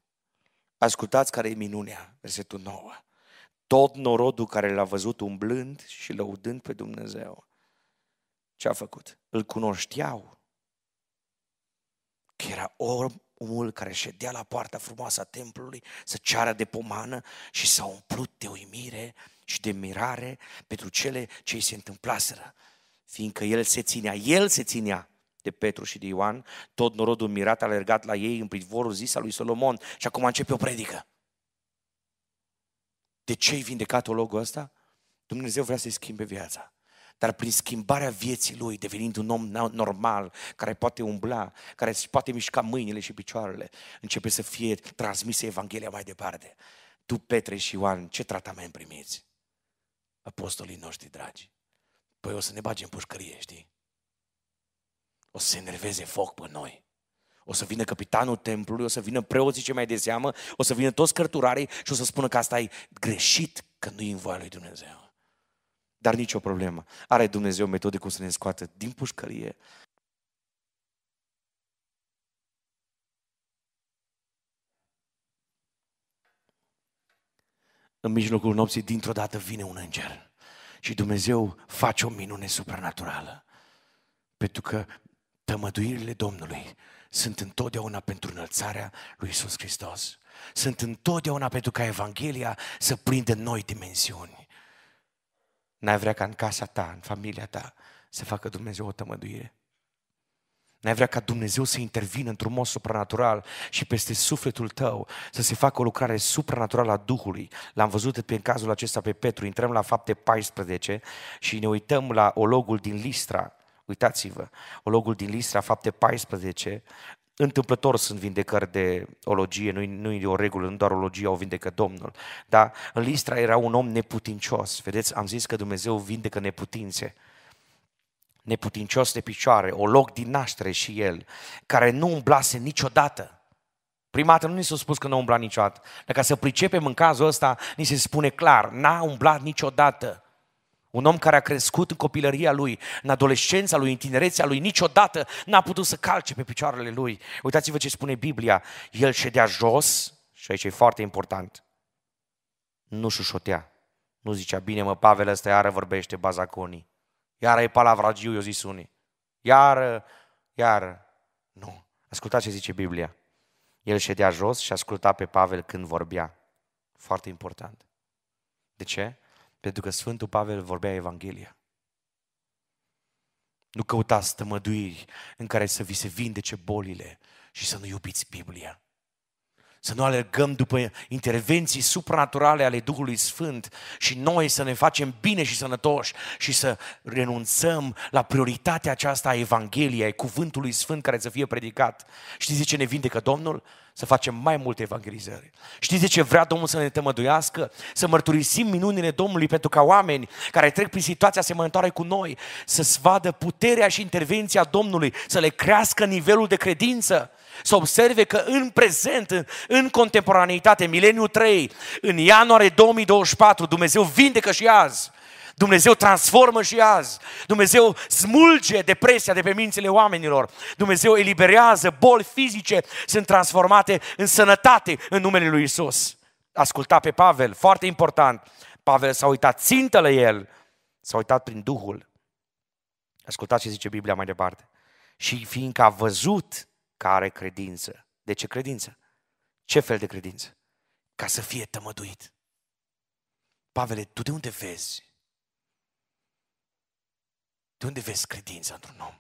Ascultați care e minunea, versetul nouă. Tot norodul care l-a văzut umblând și lăudând pe Dumnezeu, ce a făcut? Îl cunoșteau. Că era omul care ședea la poarta frumoasă a templului să ceară de pomană și s-a umplut de uimire și de mirare pentru cele ce îi se întâmplaseră. Fiindcă el se ținea, el se ținea de Petru și de Ioan, tot norodul mirat a alergat la ei în privorul zis al lui Solomon. Și acum începe o predică. De ce-i vindecat ologul ăsta? Dumnezeu vrea să-i schimbe viața. Dar prin schimbarea vieții lui, devenind un om normal, care poate umbla, care își poate mișca mâinile și picioarele, începe să fie transmisă Evanghelia mai departe. Tu, Petre și Ioan, ce tratament primiți? Apostolii noștri dragi. Păi o să ne bagem în pușcărie, știi? O să se enerveze foc pe noi. O să vină capitanul templului, o să vină preoții ce mai de seamă, o să vină toți cărturarii și o să spună că asta e greșit, că nu e în voia lui Dumnezeu. Dar nicio problemă. Are Dumnezeu metode cum să ne scoată din pușcărie. În mijlocul nopții, dintr-o dată vine un înger și Dumnezeu face o minune supranaturală. Pentru că tămăduirile Domnului sunt întotdeauna pentru înălțarea lui Iisus Hristos. Sunt întotdeauna pentru ca Evanghelia să prindă noi dimensiuni. N-ai vrea ca în casa ta, în familia ta, să facă Dumnezeu o tămăduire? N-ai vrea ca Dumnezeu să intervină într-un mod supranatural și peste sufletul tău să se facă o lucrare supranaturală a Duhului? L-am văzut pe, în cazul acesta pe Petru. Intrăm la Fapte paisprezece și ne uităm la ologul din Listra. Uitați-vă, ologul din Listra, Fapte paisprezece, întâmplător sunt vindecări de ologie, nu-i, nu-i o regulă, nu doar ologia o vindecă Domnul, dar în Listra era un om neputincios, vedeți, am zis că Dumnezeu vindecă neputințe. neputincios de picioare, o loc din naștere și el, care nu umblase niciodată. Prima dată nu ni s-a spus că nu a umblat niciodată. Dacă să pricepem în cazul ăsta, ni se spune clar, n-a umblat niciodată. Un om care a crescut în copilăria lui, în adolescența lui, în tinerețea lui, niciodată n-a putut să calce pe picioarele lui. Uitați-vă ce spune Biblia, el ședea jos, și aici e foarte important, nu șușotea, nu zicea, bine mă, Pavel ăsta iară vorbește bazaconii, iară e palavragiu, i-o zis unii, iară, iară, nu. Ascultați ce zice Biblia, el ședea jos și asculta pe Pavel când vorbea, foarte important. De ce? Pentru că Sfântul Pavel vorbea Evanghelia. Nu căutați tămăduiri în care să vi se vindece bolile și să nu iubiți Biblia. Să nu alergăm după intervenții supranaturale ale Duhului Sfânt și noi să ne facem bine și sănătoși și să renunțăm la prioritatea aceasta a Evangheliei, Cuvântului Sfânt care să fie predicat. Știți de ce ne vindecă Domnul? Să facem mai multe evangelizări. Știți de ce vrea Domnul să ne tămăduiască? Să mărturisim minunile Domnului pentru ca oameni care trec prin situații asemănătoare cu noi să-ți vadă puterea și intervenția Domnului, să le crească nivelul de credință, să observe că în prezent, în, în contemporaneitate, mileniul trei, în ianuarie două mii douăzeci și patru, Dumnezeu vindecă și azi. Dumnezeu transformă și azi, Dumnezeu smulge depresia de pe mințile oamenilor, Dumnezeu eliberează, boli fizice sunt transformate în sănătate în numele lui Iisus. Asculta pe Pavel, foarte important, Pavel s-a uitat țintă la el, s-a uitat prin Duhul. Ascultați ce zice Biblia mai departe. Și fiindcă a văzut că are credință. De ce credință? Ce fel de credință? Ca să fie tămăduit. Pavele, tu de unde vezi? De unde vezi credința într-un om?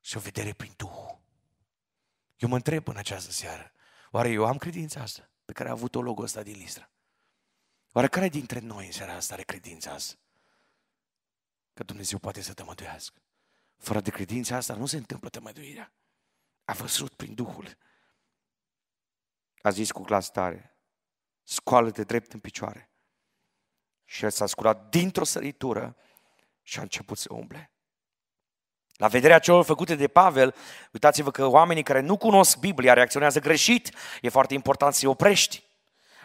Și o vedere prin Duhul. Eu mă întreb în această seară, oare eu am credința asta pe care a avut-o logul ăsta din Listra? Oare care dintre noi în seara asta are credința asta? Că Dumnezeu poate să tămăduiască. Fără de credința asta nu se întâmplă tămăduirea. A văzut prin Duhul. A zis cu glas tare, scoală-te drept în picioare. Și el s-a sculat dintr-o săritură și a început să umble. La vederea celor făcute de Pavel, uitați-vă că oamenii care nu cunosc Biblia reacționează greșit. E foarte important să-i oprești.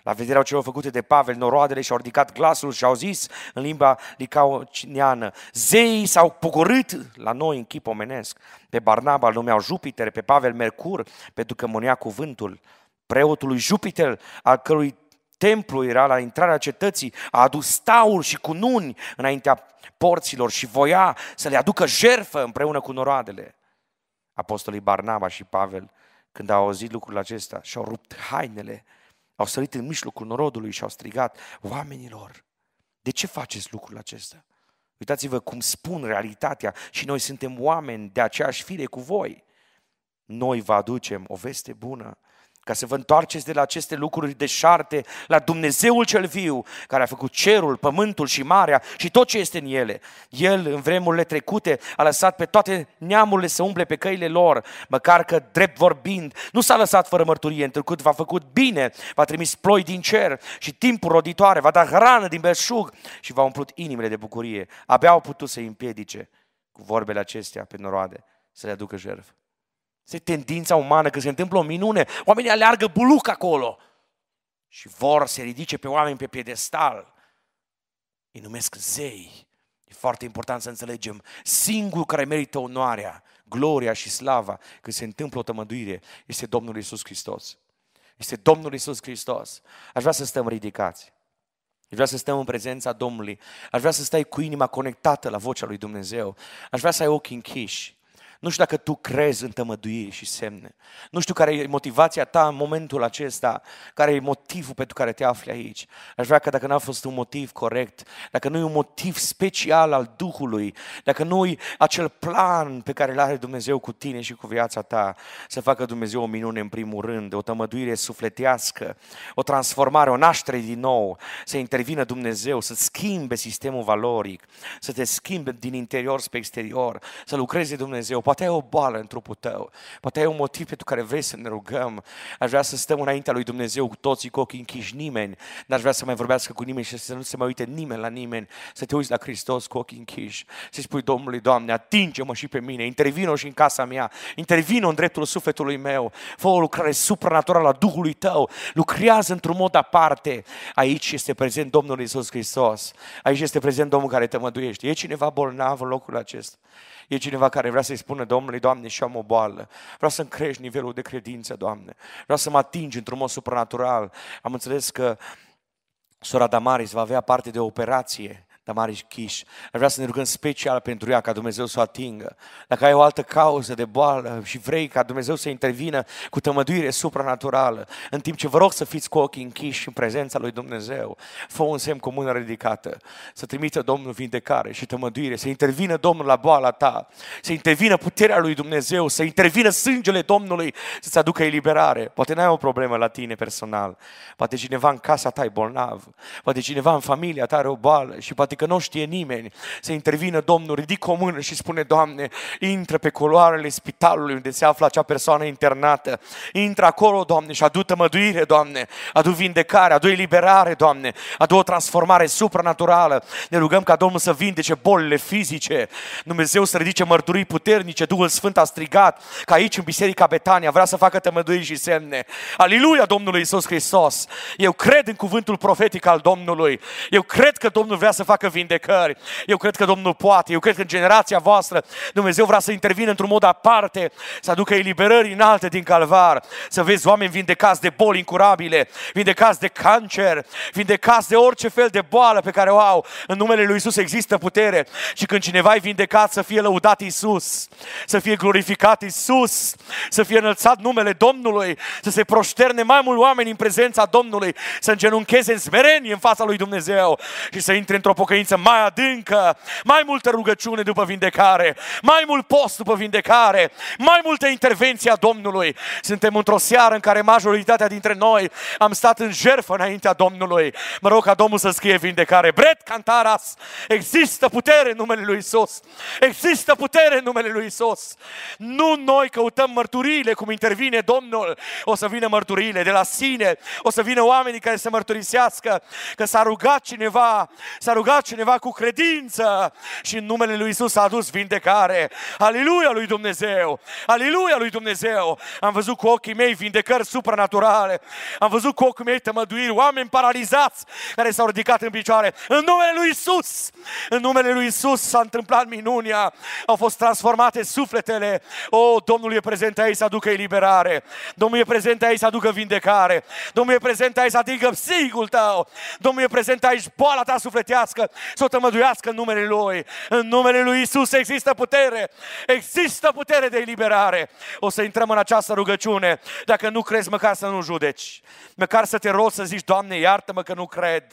La vederea celor făcute de Pavel, noroadele și-au ridicat glasul și au zis în limba licaoniană, zeii s-au pogorât la noi în chip omenesc. Pe Barnaba îl numeau Jupiter, pe Pavel Mercur, pentru că mânea cuvântul preotului Jupiter, al cărui templul era la intrarea cetății, a adus tauri și cununi înaintea porților și voia să le aducă jertfă împreună cu noroadele. Apostolii Barnaba și Pavel, când au auzit lucrul acesta, și-au rupt hainele, au sărit în mijlocul norodului și au strigat, oamenilor, de ce faceți lucrul acesta? Uitați-vă cum spun realitatea și noi suntem oameni de aceeași fire cu voi. Noi vă aducem o veste bună, ca să vă întoarceți de la aceste lucruri deșarte, la Dumnezeul cel viu, care a făcut cerul, pământul și marea și tot ce este în ele. El, în vremurile trecute, a lăsat pe toate neamurile să umble pe căile lor, măcar că, drept vorbind, nu s-a lăsat fără mărturie, întrucât v-a făcut bine, v-a trimis ploi din cer și timpul roditoare, v-a dat hrană din belșug și v-a umplut inimile de bucurie. Abia au putut să-i împiedice cu vorbele acestea pe noroade să le aducă jertfă. Este tendința umană, când se întâmplă o minune, oamenii aleargă buluc acolo și vor să ridice pe oameni pe piedestal. Îi numesc zei. E foarte important să înțelegem, singurul care merită onoarea, gloria și slava când se întâmplă o tămăduire este Domnul Iisus Hristos. Este Domnul Iisus Hristos. Aș vrea să stăm ridicați. Aș vrea să stăm în prezența Domnului. Aș vrea să stai cu inima conectată la vocea lui Dumnezeu. Aș vrea să ai ochii închiși. Nu știu dacă tu crezi în tămăduiri și semne. Nu știu care e motivația ta în momentul acesta, care e motivul pentru care te afli aici. Aș vrea că dacă n-a fost un motiv corect, dacă nu e un motiv special al Duhului, dacă nu e acel plan pe care îl are Dumnezeu cu tine și cu viața ta, să facă Dumnezeu o minune în primul rând, o tămăduire sufletească, o transformare, o naștere din nou, să intervină Dumnezeu, să schimbe sistemul valoric, să te schimbe din interior spre exterior, să lucreze Dumnezeu. Poate ai o boală în trupul tău, poate ai un motiv pentru care vrei să ne rugăm. Aș vrea să stăm înaintea lui Dumnezeu cu toții, cu ochii închiși, nimeni n-aș vrea să mai vorbească cu nimeni și să nu se mai uite nimeni la nimeni, să te uiți la Hristos cu ochii închiși, să-i spui Domnului, Doamne, atinge-mă și pe mine, intervino și în casa mea, intervino în dreptul sufletului meu, fă o lucrare supranaturală a Duhului tău, lucrează într-un mod aparte. Aici este prezent Domnul Iisus Hristos, aici este prezent Domnul care tămăduiește. E cineva bolnav în locul acesta? E cineva care vrea să-i spună Domnului, Doamne, și am o boală, vreau să-mi crești nivelul de credință, Doamne, vreau să mă atingi într-un mod supranatural. Am înțeles că sora Damaris va avea parte de o operație, Damaris Chiș. Ar vrea să ne rugăm special pentru ea, ca Dumnezeu să o atingă. Dacă ai o altă cauză de boală și vrei ca Dumnezeu să intervină cu tămăduire supranaturală, în timp ce vă rog să fiți cu ochii închiși în prezența lui Dumnezeu, fă un semn cu mâna ridicată, să trimită Domnul vindecare și tămăduire, să intervină Domnul la boala ta, să intervină puterea lui Dumnezeu, să intervină sângele Domnului, să-ți aducă eliberare. Poate n-ai o problemă la tine personal, poate cineva în casa ta e bolnav, poate cineva în familia ta are o boală și poate că nu știe nimeni, să intervină Domnul, ridică o mână și spune, Doamne, intră pe culoarele spitalului unde se află acea persoană internată, intră acolo, Doamne, și adu tămăduire, Doamne, adu vindecare, adu eliberare, Doamne, adu o transformare supranaturală. Ne rugăm ca Domnul să vindece bolile fizice, Dumnezeu să ridice mărturii puternice. Duhul Sfânt a strigat că aici în Biserica Betania vrea să facă tămăduiri și semne. Aleluia Domnului Iisus Hristos! Eu cred în cuvântul profetic al Domnului, eu cred că Domnul vrea să facă vindecări. Eu cred că Domnul poate. Eu cred că în generația voastră Dumnezeu vrea să intervină într-un mod aparte, să aducă eliberări înalte din calvar, să vezi oameni vindecați de boli incurabile, vindecați de cancer, vindecați de orice fel de boală pe care o au. În numele lui Iisus există putere și când cineva e vindecat, să fie lăudat Iisus, să fie glorificat Iisus, să fie înălțat numele Domnului, să se proșterne mai mult oameni în prezența Domnului, să îngenuncheze în smerenie în fața lui Dumnezeu și să intre într-o pocăință mai adâncă, mai multă rugăciune după vindecare, mai mult post după vindecare, mai multă intervenție a Domnului. Suntem într-o seară în care majoritatea dintre noi am stat în jertfă înaintea Domnului. Mă rog ca Domnul să scrie vindecare. Bret Cantaras, există putere în numele lui Iisus. Există putere în numele lui Iisus. Nu noi căutăm mărturiile cum intervine Domnul. O să vină mărturiile de la sine, o să vină oamenii care să mărturisească că s-a rugat cineva, s-a rugat cineva cu credință și în numele lui Iisus a adus vindecare. Aleluia lui Dumnezeu! Aleluia lui Dumnezeu! Am văzut cu ochii mei vindecări supranaturale, am văzut cu ochii mei tămăduiri, oameni paralizați care s-au ridicat în picioare. În numele lui Iisus! În numele lui Iisus s-a întâmplat minunia, au fost transformate sufletele. O, Domnul e prezent aici să aducă eliberare, Domnul e prezent aici să aducă vindecare, Domnul e prezent aici să atingă psihicul tău, Domnul e prezent aici boala ta sufletească să o tămăduiască în numele Lui. În numele Lui Iisus există putere, există putere de eliberare. O să intrăm în această rugăciune. Dacă nu crezi, măcar să nu judeci, măcar să te rogi să zici, Doamne, iartă-mă că nu cred,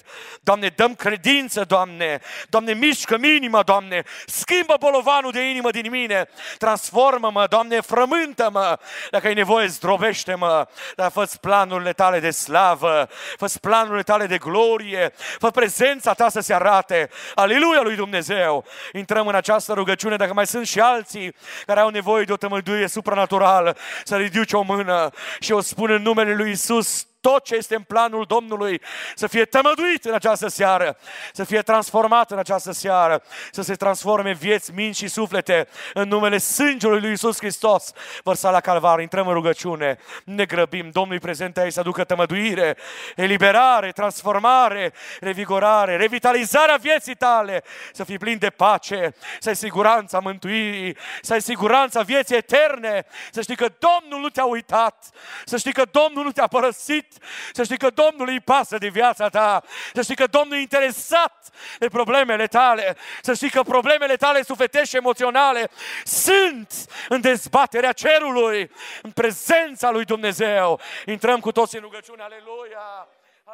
Doamne, dă-mi credință, Doamne, Doamne, mișcă-mi inima, Doamne, schimbă bolovanul de inimă din mine, transformă-mă, Doamne, frământă-mă, dacă ai nevoie zdrobește-mă, dar fă-ți planurile tale de slavă, fă-ți planurile tale de glorie, fă prezența ta să se arate. Aleluia lui Dumnezeu! Intrăm în această rugăciune. Dacă mai sunt și alții care au nevoie de o tămăduire supranaturală, să ridici o mână și o spun în numele lui Iisus. Tot ce este în planul Domnului să fie tămăduit în această seară, să fie transformat în această seară, să se transforme vieți, minți și suflete în numele sângelui lui Iisus Hristos vărsat la Calvar. Intrăm în rugăciune, ne grăbim, Domnul prezent aici să aducă tămăduire, eliberare, transformare, revigorare, revitalizarea vieții tale, să fii plin de pace, să ai siguranța mântuirii, să ai siguranța vieții eterne, să știi că Domnul nu te-a uitat, să știi că Domnul nu te-a părăsit, să știi că Domnul îi pasă de viața ta, să știi că Domnul e interesat de problemele tale, să știi că problemele tale sufletești și emoționale sunt în dezbaterea cerului, în prezența lui Dumnezeu. Intrăm cu toți în rugăciune. Aleluia!